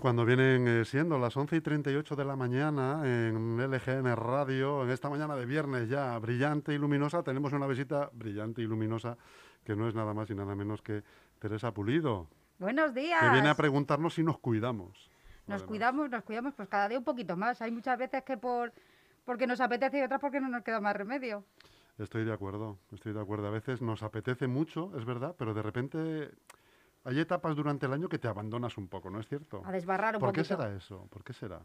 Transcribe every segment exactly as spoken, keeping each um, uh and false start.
Cuando vienen eh, siendo las once y treinta y ocho de la mañana en L G N Radio, en esta mañana de viernes ya brillante y luminosa, tenemos una visita brillante y luminosa que no es nada más y nada menos que Teresa Pulido. Buenos días. Que viene a preguntarnos si nos cuidamos. Nos además. cuidamos, nos cuidamos, pues cada día un poquito más. Hay muchas veces que por porque nos apetece y otras porque no nos queda más remedio. Estoy de acuerdo, estoy de acuerdo. A veces nos apetece mucho, es verdad, pero de repente... Hay etapas durante el año que te abandonas un poco, ¿no es cierto? A desbarrar un poquito. ¿Por qué será eso? ¿Por qué será?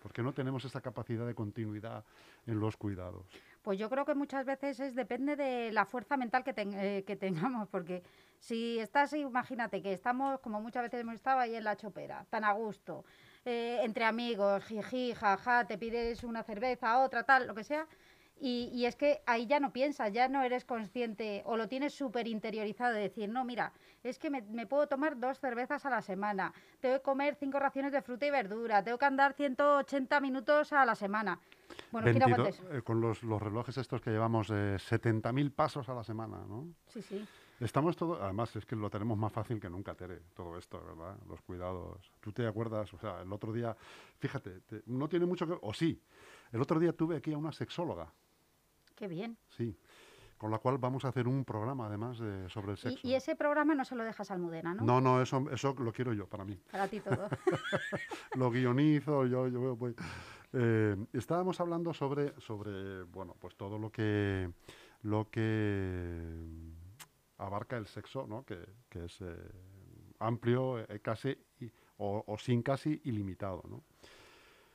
¿Por qué no tenemos esa capacidad de continuidad en los cuidados? Pues yo creo que muchas veces es, depende de la fuerza mental que, ten, eh, que tengamos, porque si estás, imagínate que estamos, como muchas veces hemos estado ahí en la chopera, tan a gusto, eh, entre amigos, jiji, jaja, te pides una cerveza, otra, tal, lo que sea... Y, y es que ahí ya no piensas, ya no eres consciente o lo tienes súper interiorizado de decir, no, mira, es que me, me puedo tomar dos cervezas a la semana, tengo que comer cinco raciones de fruta y verdura, tengo que andar ciento ochenta minutos a la semana. Bueno, veintidós, eh, con los, los relojes estos que llevamos, eh, setenta mil pasos a la semana, ¿no? Sí, sí. Estamos todos, además es que lo tenemos más fácil que nunca, Tere, todo esto, ¿verdad? Los cuidados. ¿Tú te acuerdas? O sea, el otro día, fíjate, te, no tiene mucho que... O sí, el otro día tuve aquí a una sexóloga. ¡Qué bien! Sí, con la cual vamos a hacer un programa, además, de, sobre el sexo. Y, y ese programa no se lo dejas a Almudena, ¿no? No, no, eso, eso lo quiero yo, para mí. Para ti todo. Lo guionizo, yo... yo voy. Eh, estábamos hablando sobre, sobre, bueno, pues todo lo que, lo que abarca el sexo, ¿no? Que, que es eh, amplio, eh, casi, y, o, o sin casi ilimitado, ¿no?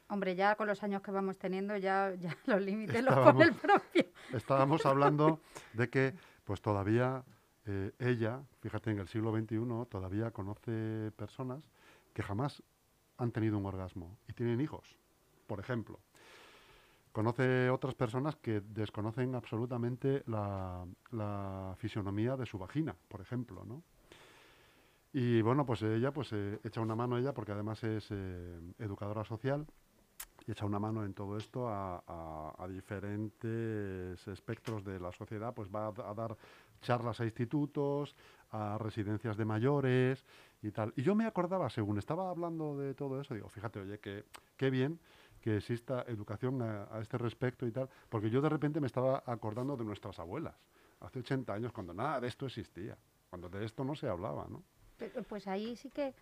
Hombre, ya con los años que vamos teniendo, ya, ya los límites estábamos, los pone el propio. Estábamos hablando de que, pues todavía eh, ella, fíjate, en el siglo veintiuno, todavía conoce personas que jamás han tenido un orgasmo y tienen hijos, por ejemplo. Conoce otras personas que desconocen absolutamente la, la fisionomía de su vagina, por ejemplo, ¿no? Y bueno, pues ella, pues eh, echa una mano ella, porque además es eh, educadora social, y echa una mano en todo esto a, a, a diferentes espectros de la sociedad, pues va a, a dar charlas a institutos, a residencias de mayores y tal. Y yo me acordaba, según estaba hablando de todo eso, digo, fíjate, oye, que qué bien que exista educación a, a este respecto y tal, porque yo de repente me estaba acordando de nuestras abuelas, hace ochenta años, cuando nada de esto existía, cuando de esto no se hablaba, ¿no? Pero, pues ahí sí que...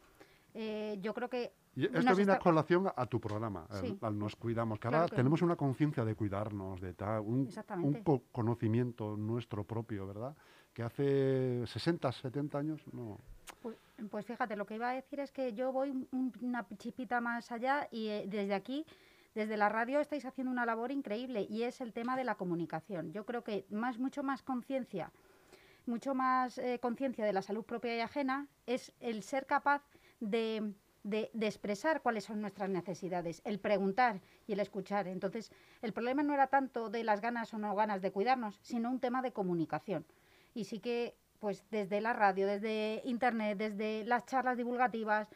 Eh, yo creo que... Y esto viene a colación a, a tu programa, sí. al, al Nos Cuidamos, que claro ahora que tenemos sí. una conciencia de cuidarnos, de tal, un, un co conocimiento nuestro propio, ¿verdad? Que hace sesenta, setenta años no... Pues, pues fíjate, lo que iba a decir es que yo voy un, una chipita más allá y eh, desde aquí, desde la radio, estáis haciendo una labor increíble y es el tema de la comunicación. Yo creo que más mucho más conciencia, mucho más eh, conciencia de la salud propia y ajena es el ser capaz... De, de, de expresar cuáles son nuestras necesidades, el preguntar y el escuchar. Entonces, el problema no era tanto de las ganas o no ganas de cuidarnos, sino un tema de comunicación. Y sí que, pues, desde la radio, desde Internet, desde las charlas divulgativas,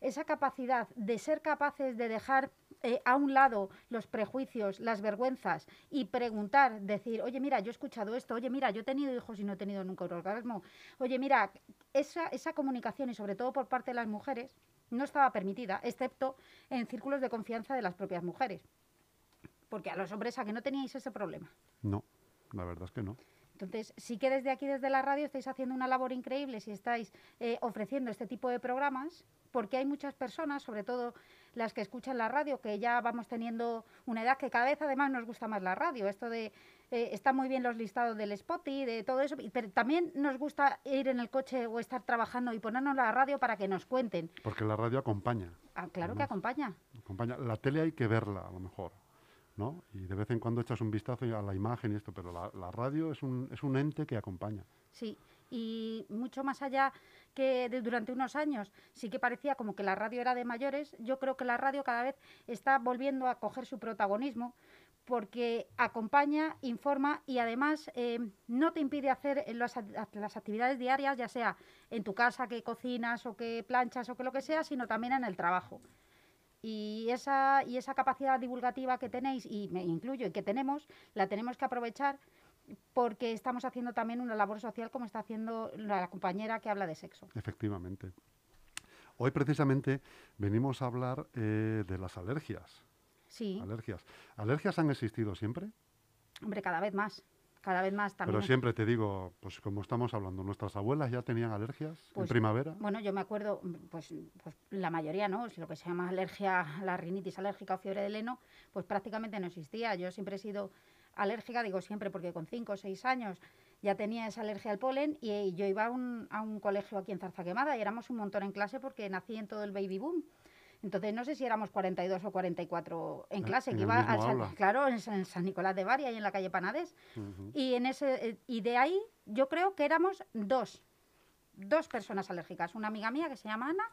esa capacidad de ser capaces de dejar eh, a un lado los prejuicios, las vergüenzas y preguntar, decir, oye, mira, yo he escuchado esto, oye, mira, yo he tenido hijos y no he tenido nunca un orgasmo, oye, mira, esa, esa comunicación y sobre todo por parte de las mujeres no estaba permitida, excepto en círculos de confianza de las propias mujeres, porque a los hombres a que no teníais ese problema. No, la verdad es que no. Entonces, sí que desde aquí, desde la radio, estáis haciendo una labor increíble si estáis eh, ofreciendo este tipo de programas, porque hay muchas personas, sobre todo las que escuchan la radio, que ya vamos teniendo una edad que cada vez además nos gusta más la radio. Esto de, eh, está muy bien los listados del Spotify, de todo eso, pero también nos gusta ir en el coche o estar trabajando y ponernos la radio para que nos cuenten. Porque la radio acompaña. Ah, claro además, que acompaña. Acompaña. La tele hay que verla, a lo mejor. ¿no? Y de vez en cuando echas un vistazo a la imagen y esto, pero la, la radio es un, es un ente que acompaña. Sí, y mucho más allá que de durante unos años sí que parecía como que la radio era de mayores, yo creo que la radio cada vez está volviendo a coger su protagonismo, porque acompaña, informa y además eh, no te impide hacer las, las actividades diarias, ya sea en tu casa que cocinas o que planchas o que lo que sea, sino también en el trabajo. Y esa, y esa capacidad divulgativa que tenéis, y me incluyo, y que tenemos, la tenemos que aprovechar porque estamos haciendo también una labor social como está haciendo la compañera que habla de sexo. Efectivamente. Hoy precisamente venimos a hablar eh, de las alergias. Sí. Alergias. ¿Alergias han existido siempre? Hombre, cada vez más. Cada vez más también. Pero siempre te digo, pues como estamos hablando, ¿nuestras abuelas ya tenían alergias pues, en primavera? Bueno, yo me acuerdo, pues, pues la mayoría, ¿no? Lo que se llama alergia, la rinitis alérgica o fiebre del heno, pues prácticamente no existía. Yo siempre he sido alérgica, digo siempre, porque con cinco o seis años ya tenía esa alergia al polen y, y yo iba a un, a un colegio aquí en Zarzaquemada y éramos un montón en clase porque nací en todo el baby boom. Entonces, no sé si éramos cuarenta y dos o cuarenta y cuatro en clase, en que iba al San, claro, en San Nicolás de Bari, ahí en la calle Panades. Uh-huh. Y en ese y de ahí yo creo que éramos dos, dos personas alérgicas. Una amiga mía que se llama Ana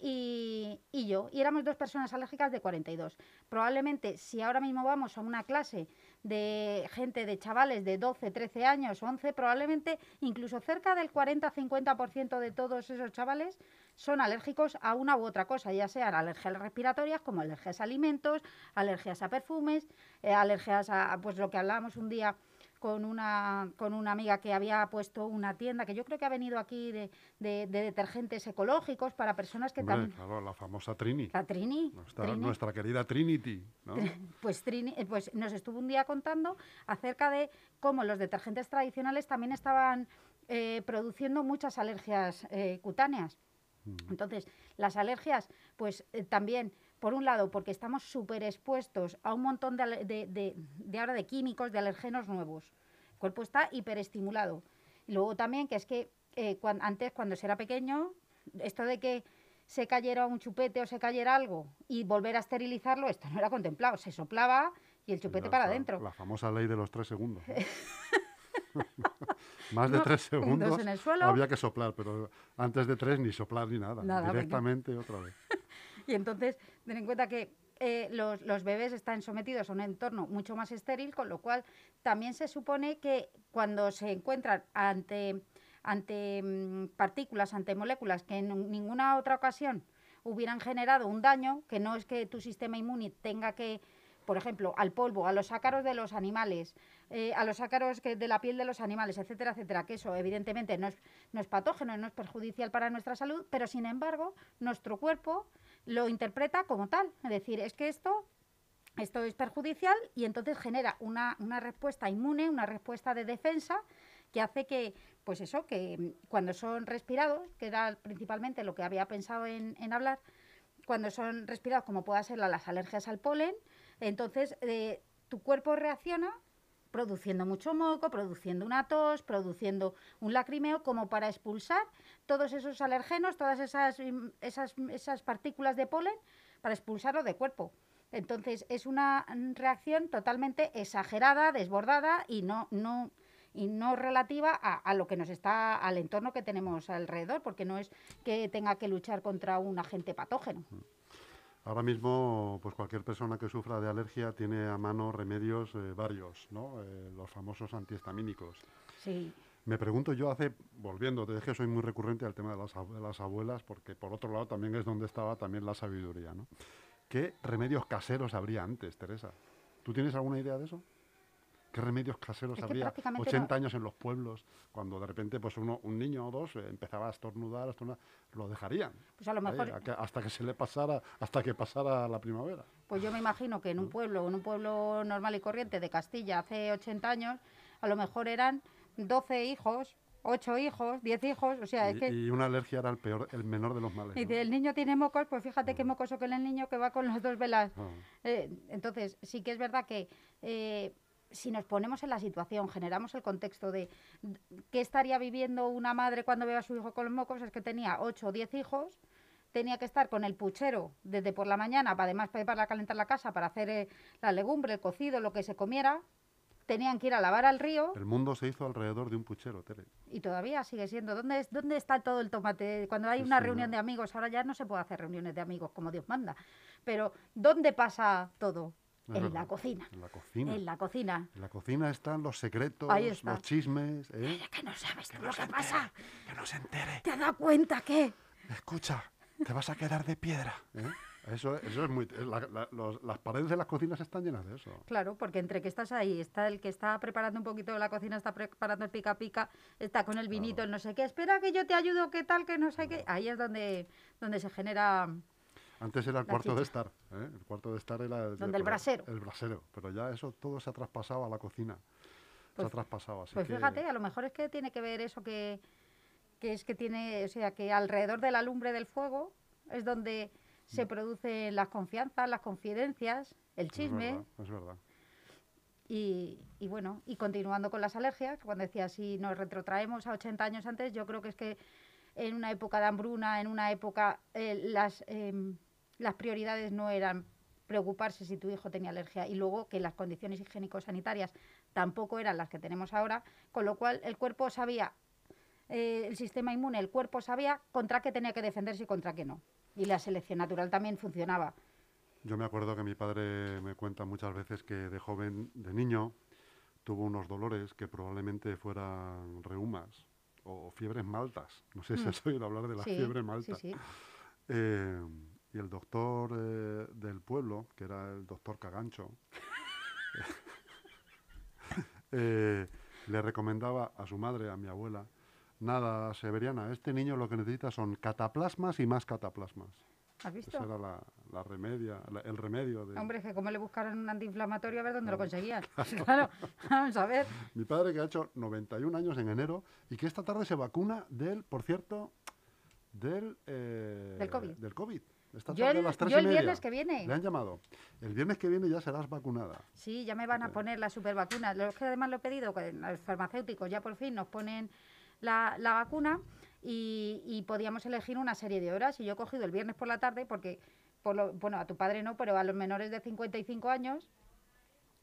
y, y yo. Y éramos dos personas alérgicas de cuarenta y dos. Probablemente, si ahora mismo vamos a una clase de gente, de chavales de doce, trece años, once, probablemente incluso cerca del cuarenta a cincuenta por ciento de todos esos chavales son alérgicos a una u otra cosa, ya sean alergias respiratorias como alergias a alimentos, alergias a perfumes, eh, alergias a, pues lo que hablábamos un día con una, con una amiga que había puesto una tienda, que yo creo que ha venido aquí de, de, de detergentes ecológicos para personas que también... Claro, la famosa Trini. La Trini. Nuestra, Trini. Nuestra querida Trinity, ¿no? Pues, Trini, pues nos estuvo un día contando acerca de cómo los detergentes tradicionales también estaban eh, produciendo muchas alergias eh, cutáneas. Entonces, las alergias, pues eh, también, por un lado, porque estamos súper expuestos a un montón de, de, de, de ahora de químicos, de alergenos nuevos. El cuerpo está hiperestimulado. Y luego también, que es que eh, cuan, antes, cuando se era pequeño, esto de que se cayera un chupete o se cayera algo y volver a esterilizarlo, esto no era contemplado. Se soplaba y el chupete sí, para adentro. La famosa ley de los tres segundos. Más de no, tres segundos en el suelo. Había que soplar, pero antes de tres ni soplar ni nada, nada directamente porque... otra vez. Y entonces, ten en cuenta que eh, los, los bebés están sometidos a un entorno mucho más estéril, con lo cual también se supone que cuando se encuentran ante, ante mmm, partículas, ante moléculas que en ninguna otra ocasión hubieran generado un daño, que no es que tu sistema inmune tenga que, por ejemplo, al polvo, a los ácaros de los animales, eh, a los ácaros que de la piel de los animales, etcétera, etcétera, que eso evidentemente no es, no es patógeno, no es perjudicial para nuestra salud, pero sin embargo nuestro cuerpo lo interpreta como tal. Es decir, es que esto, esto es perjudicial y entonces genera una, una respuesta inmune, una respuesta de defensa que hace que, pues eso, que cuando son respirados, que era principalmente lo que había pensado en, en hablar, cuando son respirados, como pueda ser las alergias al polen, entonces, eh, tu cuerpo reacciona produciendo mucho moco, produciendo una tos, produciendo un lacrimeo, como para expulsar todos esos alergenos, todas esas, esas, esas partículas de polen, para expulsarlo del cuerpo. Entonces, es una reacción totalmente exagerada, desbordada y no, no, y no relativa a, a lo que nos está, al entorno que tenemos alrededor, porque no es que tenga que luchar contra un agente patógeno. Ahora mismo, pues cualquier persona que sufra de alergia tiene a mano remedios eh, varios, ¿no? Eh, los famosos antihistamínicos. Sí. Me pregunto yo hace, volviendo, es que soy muy recurrente al tema de las, de las abuelas, porque por otro lado también es donde estaba también la sabiduría, ¿no? ¿Qué remedios caseros habría antes, Teresa? ¿Tú tienes alguna idea de eso? ¿Qué remedios caseros es habría ochenta no... años en los pueblos, cuando de repente pues uno, un niño o dos eh, empezaba a estornudar, a estornudar, lo dejarían? Pues a lo mejor... ahí, hasta que se le pasara, hasta que pasara la primavera. Pues yo me imagino que en un pueblo, en un pueblo normal y corriente de Castilla, hace ochenta años, a lo mejor eran doce hijos, ocho hijos, diez hijos, o sea, y, es que... Y una alergia era el peor, el menor de los males. Y ¿no? El niño tiene mocos, pues fíjate uh-huh. qué mocoso que es el niño que va con las dos velas. Uh-huh. eh, entonces, sí que es verdad que... Eh, si nos ponemos en la situación, generamos el contexto de qué estaría viviendo una madre cuando ve a su hijo con los mocos, es que tenía ocho o diez hijos, tenía que estar con el puchero desde por la mañana, además para calentar la casa, para hacer eh, la legumbre, el cocido, lo que se comiera. Tenían que ir a lavar al río. El mundo se hizo alrededor de un puchero, Tere. Y todavía sigue siendo. ¿Dónde, es, dónde está todo el tomate? Cuando hay sí, una sí, reunión no. de amigos, ahora ya no se puede hacer reuniones de amigos como Dios manda. Pero ¿dónde pasa todo? Es en verdad. la cocina. En la cocina. En la cocina. En la cocina están los secretos, está. los chismes. ¿eh? Que no sabes que tú no lo que entere, pasa. Que no se entere. ¿Te has dado cuenta que? Escucha, te vas a quedar de piedra, ¿eh? Eso, eso es muy... La, la, los, las paredes de las cocinas están llenas de eso. Claro, porque entre que estás ahí, está el que está preparando un poquito de la cocina, está preparando el pica-pica, está con el vinito, claro. el no sé qué, espera que yo te ayudo, qué tal, que no sé claro. qué... Ahí es donde, donde se genera... Antes era el cuarto chicha. de estar, ¿eh? El cuarto de estar era... El, donde el brasero. El brasero, pero ya eso todo se ha traspasado a la cocina. Pues, se ha traspasado, así Pues que... fíjate, a lo mejor es que tiene que ver eso que... Que es que tiene... O sea, que alrededor de la lumbre del fuego es donde... se producen las confianzas, las confidencias, el chisme. Es verdad, es verdad. Y, y bueno, y continuando con las alergias, cuando decía, si nos retrotraemos a ochenta años antes, yo creo que es que en una época de hambruna, en una época, eh, las, eh, las prioridades no eran preocuparse si tu hijo tenía alergia, y luego que las condiciones higiénico-sanitarias tampoco eran las que tenemos ahora, con lo cual el cuerpo sabía, eh, el sistema inmune, el cuerpo sabía contra qué tenía que defenderse y contra qué no. Y la selección natural también funcionaba. Yo me acuerdo que mi padre me cuenta muchas veces que de joven, de niño, tuvo unos dolores que probablemente fueran reumas o fiebres maltas. No sé si has oído hablar de la sí, fiebre malta. Sí, sí. Eh, y el doctor eh, del pueblo, que era el doctor Cagancho, eh, le recomendaba a su madre, a mi abuela, nada, Severiana, este niño lo que necesita son cataplasmas y más cataplasmas. ¿Has visto? Ese era la, la remedia, la, el remedio. De... Hombre, es que como le buscaron un antiinflamatorio, a ver dónde claro. lo conseguían. Claro. claro, vamos a ver. Mi padre, que ha hecho noventa y un años en enero, y que esta tarde se vacuna del, por cierto, del... Eh, del COVID. Del COVID. Esta tarde yo el, a las tres yo el y media. viernes que viene. Le han llamado. El viernes que viene ya serás vacunada. Sí, ya me van okay. a poner la supervacuna. Los que además lo he pedido, los farmacéuticos ya por fin nos ponen... La, la vacuna y, y podíamos elegir una serie de horas, y yo he cogido el viernes por la tarde porque, por lo, bueno, a tu padre no, pero a los menores de cincuenta y cinco años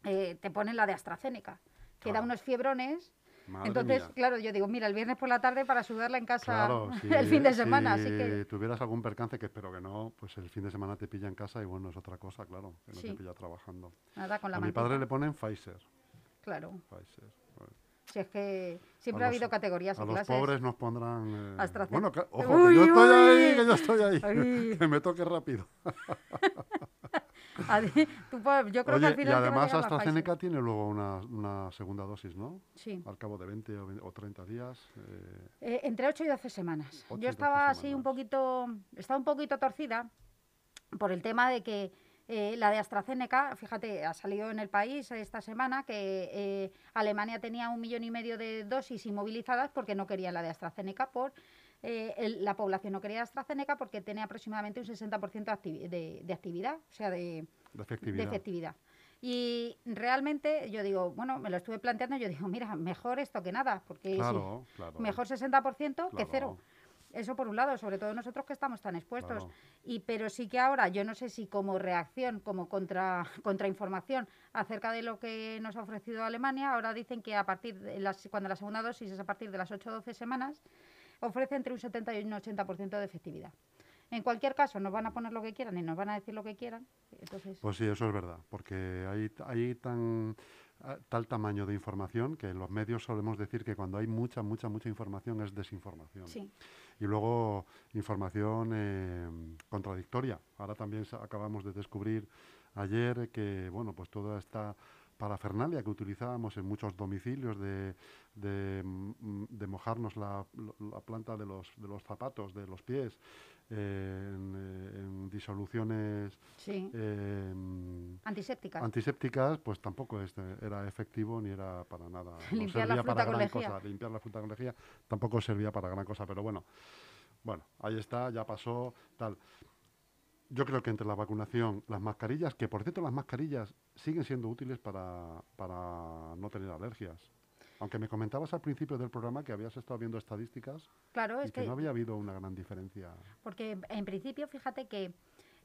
eh, te ponen la de AstraZeneca, que claro. da unos fiebrones. Madre Entonces, mía. claro, yo digo, mira, el viernes por la tarde para sudarla en casa claro, si, el fin de semana. Si así que... tuvieras algún percance, que espero que no, pues el fin de semana te pilla en casa y bueno, es otra cosa, claro, que no sí. te pilla trabajando. Nada, con la a mi padre le ponen Pfizer. Claro. Pfizer, bueno. Si es que siempre los, ha habido categorías en clases. A los pobres nos pondrán... Eh, bueno, que, ojo, uy, que yo estoy uy, ahí, que yo estoy ahí. Uy. Que me toque rápido. ti, tú, yo creo Oye, que al final... Y además AstraZeneca tiene luego una, una segunda dosis, ¿no? Sí. Al cabo de veinte o treinta días. Eh... Eh, entre ocho y doce semanas. Yo estaba así semanas. un poquito... Estaba un poquito torcida por el tema de que Eh, la de AstraZeneca, fíjate, ha salido en El País esta semana que eh, Alemania tenía un millón y medio de dosis inmovilizadas porque no quería la de AstraZeneca, por eh, el, la población no quería AstraZeneca porque tenía aproximadamente un sesenta por ciento activi de, de actividad, o sea, de, de, efectividad. de efectividad. Y realmente yo digo, bueno, me lo estuve planteando, yo digo, mira, mejor esto que nada, porque claro, sí, claro, mejor sesenta por ciento claro. que cero. Eso por un lado, sobre todo nosotros que estamos tan expuestos. Claro. Y pero sí que ahora, yo no sé si como reacción, como contra contrainformación acerca de lo que nos ha ofrecido Alemania, ahora dicen que a partir de las, cuando la segunda dosis es a partir de las ocho a doce semanas, ofrece entre un setenta y un ochenta por ciento de efectividad. En cualquier caso, nos van a poner lo que quieran y nos van a decir lo que quieran. Entonces... Pues sí, eso es verdad, porque hay, hay tan... tal tamaño de información que en los medios solemos decir que cuando hay mucha, mucha, mucha información es desinformación. Sí. Y luego información eh, contradictoria. Ahora también acabamos de descubrir ayer que, bueno, pues toda esta parafernalia que utilizábamos en muchos domicilios de, de, de mojarnos la, la planta de los, de los zapatos, de los pies, eh, en, en disoluciones sí. eh, antisépticas. antisépticas, pues tampoco este era efectivo ni era para nada. Limpiar no la fruta con lejía. Limpiar la fruta con lejía tampoco servía para gran cosa, pero bueno, bueno, ahí está, ya pasó, tal. Yo creo que entre la vacunación, las mascarillas, que por cierto las mascarillas siguen siendo útiles para, para no tener alergias. Aunque me comentabas al principio del programa que habías estado viendo estadísticas, claro, y es que, que no había habido una gran diferencia. Porque en principio, fíjate que,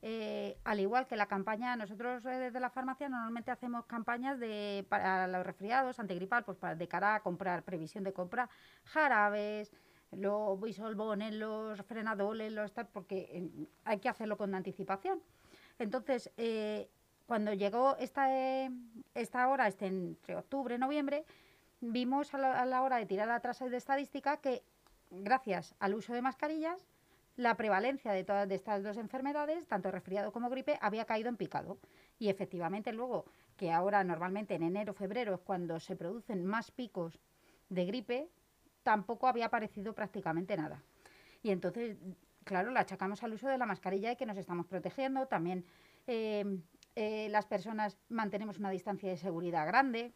eh, al igual que la campaña, nosotros eh, desde la farmacia normalmente hacemos campañas de, para los resfriados, antigripal, pues para, de cara a comprar, previsión de compra, jarabes, los bisolbones, los frenadoles, los tal, porque eh, hay que hacerlo con anticipación. Entonces, eh, cuando llegó esta, eh, esta hora, este, entre octubre y noviembre, vimos a la, a la hora de tirar atrás de estadística que, gracias al uso de mascarillas, la prevalencia de todas de estas dos enfermedades, tanto resfriado como gripe, había caído en picado. Y efectivamente luego, que ahora normalmente en enero, febrero es cuando se producen más picos de gripe, tampoco había aparecido prácticamente nada. Y entonces, claro, la achacamos al uso de la mascarilla y que nos estamos protegiendo. También eh, eh, las personas mantenemos una distancia de seguridad grande,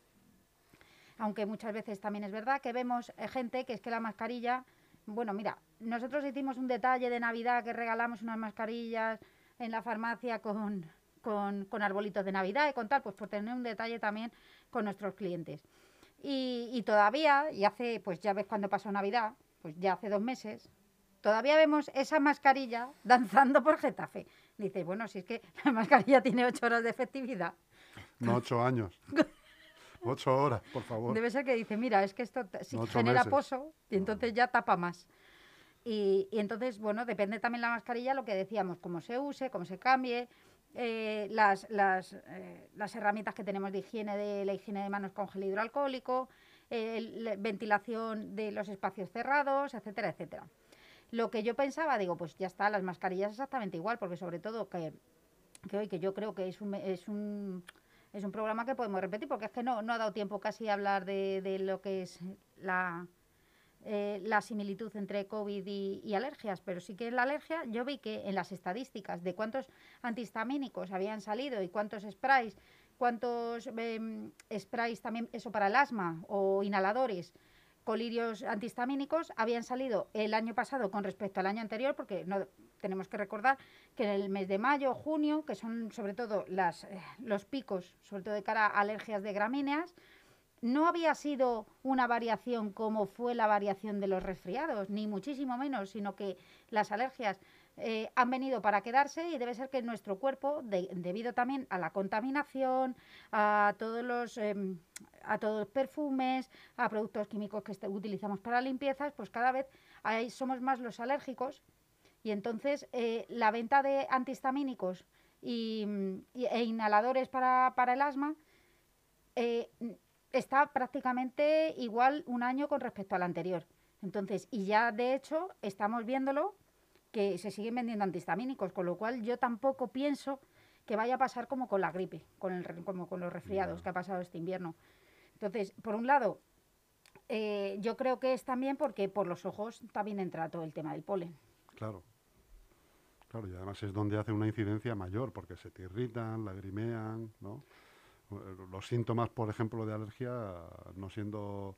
aunque muchas veces también es verdad que vemos eh, gente que es que la mascarilla... Bueno, mira, nosotros hicimos un detalle de Navidad que regalamos unas mascarillas en la farmacia con, con, con arbolitos de Navidad y con tal, pues por tener un detalle también con nuestros clientes. Y, y todavía, y hace, pues ya ves cuando pasó Navidad, pues ya hace dos meses, todavía vemos esa mascarilla danzando por Getafe. Dices, bueno, si es que la mascarilla tiene ocho horas de efectividad. No ocho años. Ocho horas, por favor. Debe ser que dice, mira, es que esto sí genera pozo y entonces ya tapa más. Y, y entonces, bueno, depende también la mascarilla, lo que decíamos, cómo se use, cómo se cambie, eh, las, las, eh, las herramientas que tenemos de higiene, de la higiene de manos con gel hidroalcohólico, eh, la ventilación de los espacios cerrados, etcétera, etcétera. Lo que yo pensaba, digo, pues ya está, las mascarillas exactamente igual, porque sobre todo que, que hoy, que yo creo que es un... Es un Es un programa que podemos repetir, porque es que no, no ha dado tiempo casi a hablar de, de lo que es la, eh, la similitud entre COVID y, y alergias, pero sí que en la alergia yo vi que en las estadísticas de cuántos antihistamínicos habían salido y cuántos sprays, cuántos eh, sprays también, eso para el asma o inhaladores, colirios antihistamínicos, habían salido el año pasado con respecto al año anterior, porque no... Tenemos que recordar que en el mes de mayo, junio, que son sobre todo las, eh, los picos, sobre todo de cara a alergias de gramíneas, no había sido una variación como fue la variación de los resfriados, ni muchísimo menos, sino que las alergias eh, han venido para quedarse y debe ser que nuestro cuerpo, de, debido también a la contaminación, a todos los eh, a todos los perfumes, a productos químicos que utilizamos para limpiezas, pues cada vez hay, somos más los alérgicos. Y entonces eh, la venta de antihistamínicos y, y, e inhaladores para, para el asma eh, está prácticamente igual un año con respecto al anterior. Entonces, y ya de hecho estamos viéndolo que se siguen vendiendo antihistamínicos, con lo cual yo tampoco pienso que vaya a pasar como con la gripe, con el, como con los resfriados no. que ha pasado este invierno. Entonces, por un lado, eh, yo creo que es también porque por los ojos también entra todo el tema del polen. Claro, claro, y además es donde hace una incidencia mayor, porque se te irritan, lagrimean, ¿no? Los síntomas, por ejemplo, de alergia, no siendo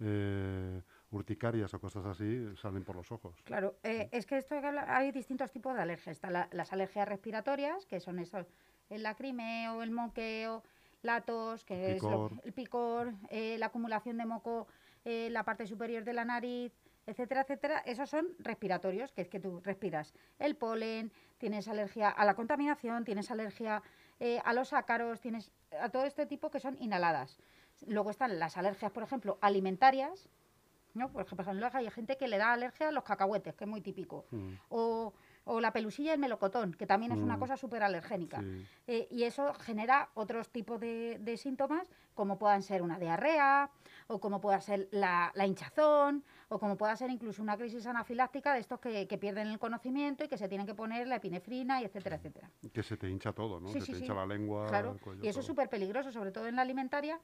eh, urticarias o cosas así, salen por los ojos. Claro, eh, ¿sí? Es que esto hay distintos tipos de alergias. Está la, las alergias respiratorias, que son esos, el lacrimeo, el moqueo, la tos, que el es picor, lo, el picor eh, la acumulación de moco en eh, la parte superior de la nariz, etcétera, etcétera. Esos son respiratorios, que es que tú respiras el polen, tienes alergia a la contaminación, tienes alergia eh, a los ácaros, tienes a todo este tipo que son inhaladas. Luego están las alergias, por ejemplo, alimentarias, ¿no? Por ejemplo, hay gente que le da alergia a los cacahuetes, que es muy típico, mm. o, o la pelusilla y el melocotón, que también es mm. una cosa súper alergénica. Sí. Eh, y eso genera otros tipos de, de síntomas, como puedan ser una diarrea, o como pueda ser la, la hinchazón, o como pueda ser incluso una crisis anafiláctica de estos que, que pierden el conocimiento y que se tienen que poner la epinefrina, y etcétera, etcétera. Que se te hincha todo, ¿no? Sí, se sí, te sí. hincha la lengua, claro. el cuello, y eso todo. Es súper peligroso, sobre todo en la alimentaria,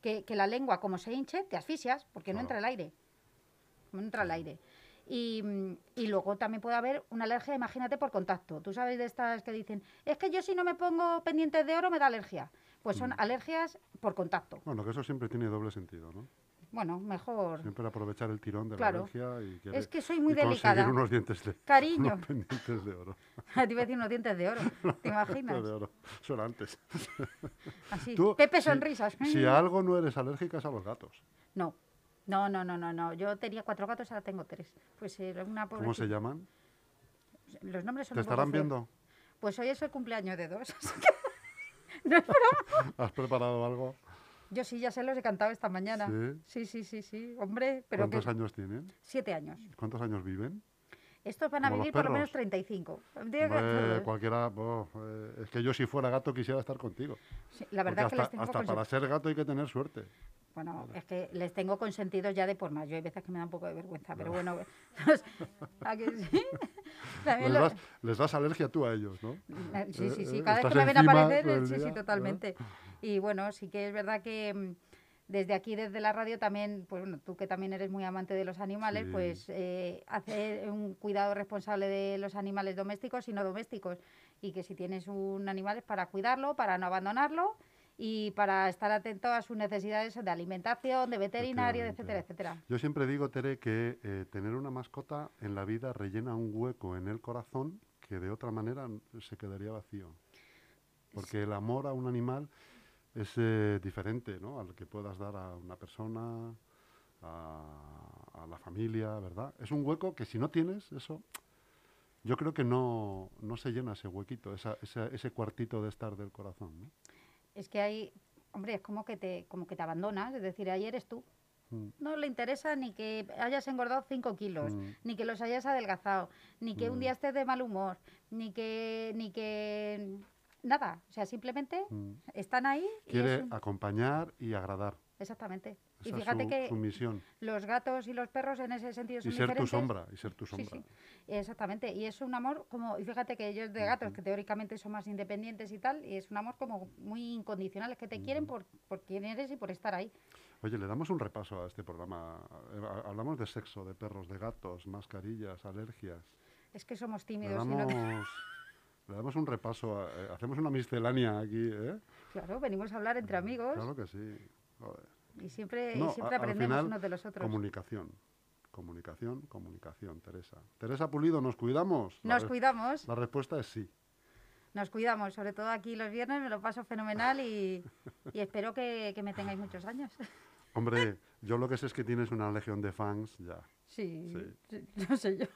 que, que la lengua, como se hinche, te asfixias, porque claro. no entra el aire. No entra el aire. Y, y luego también puede haber una alergia, imagínate, por contacto. Tú sabes de estas que dicen, es que yo si no me pongo pendientes de oro me da alergia. Pues son mm. alergias por contacto. Bueno, que eso siempre tiene doble sentido, ¿no? bueno, mejor... Siempre aprovechar el tirón de claro. la alergia y querer, es que soy muy delicada. Unos dientes de... Cariño. Unos pendientes de oro. Te iba a decir unos dientes de oro, ¿te imaginas? De oro, son antes. Así, tú, Pepe sonrisas. Si, si a algo no eres alérgica es a los gatos. No, no, no, no, no, no. Yo tenía cuatro gatos, ahora tengo tres. Pues, eh, una pobre ¿Cómo chica. se llaman? Los nombres son... ¿Te estarán viendo? Pues hoy es el cumpleaños de dos, así que... No es broma. ¿Has preparado algo? Yo sí, ya se los he cantado esta mañana. Sí, sí, sí, sí, sí. Hombre, pero... ¿Cuántos que... años tienen? Siete años. ¿Cuántos años viven? Estos van a vivir por lo menos treinta y cinco. Hombre, cualquiera... Oh, eh, es que yo si fuera gato quisiera estar contigo. Sí, la verdad es que les tengo hasta para ser gato hay que tener suerte. Bueno, vale. Es que les tengo consentidos ya de por más. Yo hay veces que me da un poco de vergüenza, pero bueno... Los, ¿a que sí? les, das, les das alergia tú a ellos, ¿no? Sí, sí, sí. Cada vez que me ven aparecer, sí, sí, totalmente. Y bueno, sí que es verdad que desde aquí, desde la radio, también, pues bueno, tú que también eres muy amante de los animales, sí. pues eh, hacer un cuidado responsable de los animales domésticos y no domésticos. Y que si tienes un animal es para cuidarlo, para no abandonarlo y para estar atento a sus necesidades de alimentación, de veterinario, etcétera, etcétera. Yo siempre digo, Tere, que eh, tener una mascota en la vida rellena un hueco en el corazón que de otra manera se quedaría vacío. Porque el amor a un animal es eh, diferente, ¿no?, al que puedas dar a una persona, a, a la familia, ¿verdad? Es un hueco que si no tienes eso... Yo creo que no, no se llena ese huequito, esa, esa, ese cuartito de estar del corazón, ¿no? Es que hay, hombre, es como que te, como que te abandonas, es decir, ahí eres tú. Mm. No le interesa ni que hayas engordado cinco kilos, mm. ni que los hayas adelgazado, ni que mm. un día estés de mal humor, ni que, ni que nada. O sea, simplemente mm. están ahí. Quiere y un... acompañar y agradar. Exactamente. Esa y fíjate su, que su misión. Los gatos y los perros en ese sentido son y ser diferentes. Tu sombra, y ser tu sombra. Sí, sí. Exactamente. Y es un amor como... Y fíjate que ellos de gatos, uh-huh. que teóricamente son más independientes y tal, y es un amor como muy incondicional, es que te uh-huh. quieren por, por quién eres y por estar ahí. Oye, le damos un repaso a este programa. Hablamos de sexo, de perros, de gatos, mascarillas, alergias. Es que somos tímidos. Le damos, sino que... le damos un repaso. A, eh, hacemos una miscelánea aquí, ¿eh? Claro, venimos a hablar entre amigos. Claro que sí. Joder. Y siempre, no, y siempre aprendemos final, unos de los otros. Comunicación, comunicación, comunicación, Teresa. Teresa Pulido, ¿nos cuidamos? Nos cuidamos. La respuesta es sí. Nos cuidamos, sobre todo aquí los viernes, me lo paso fenomenal y, y espero que, que me tengáis muchos años. Hombre, yo lo que sé es que tienes una legión de fans ya. Sí, sí. No sé yo.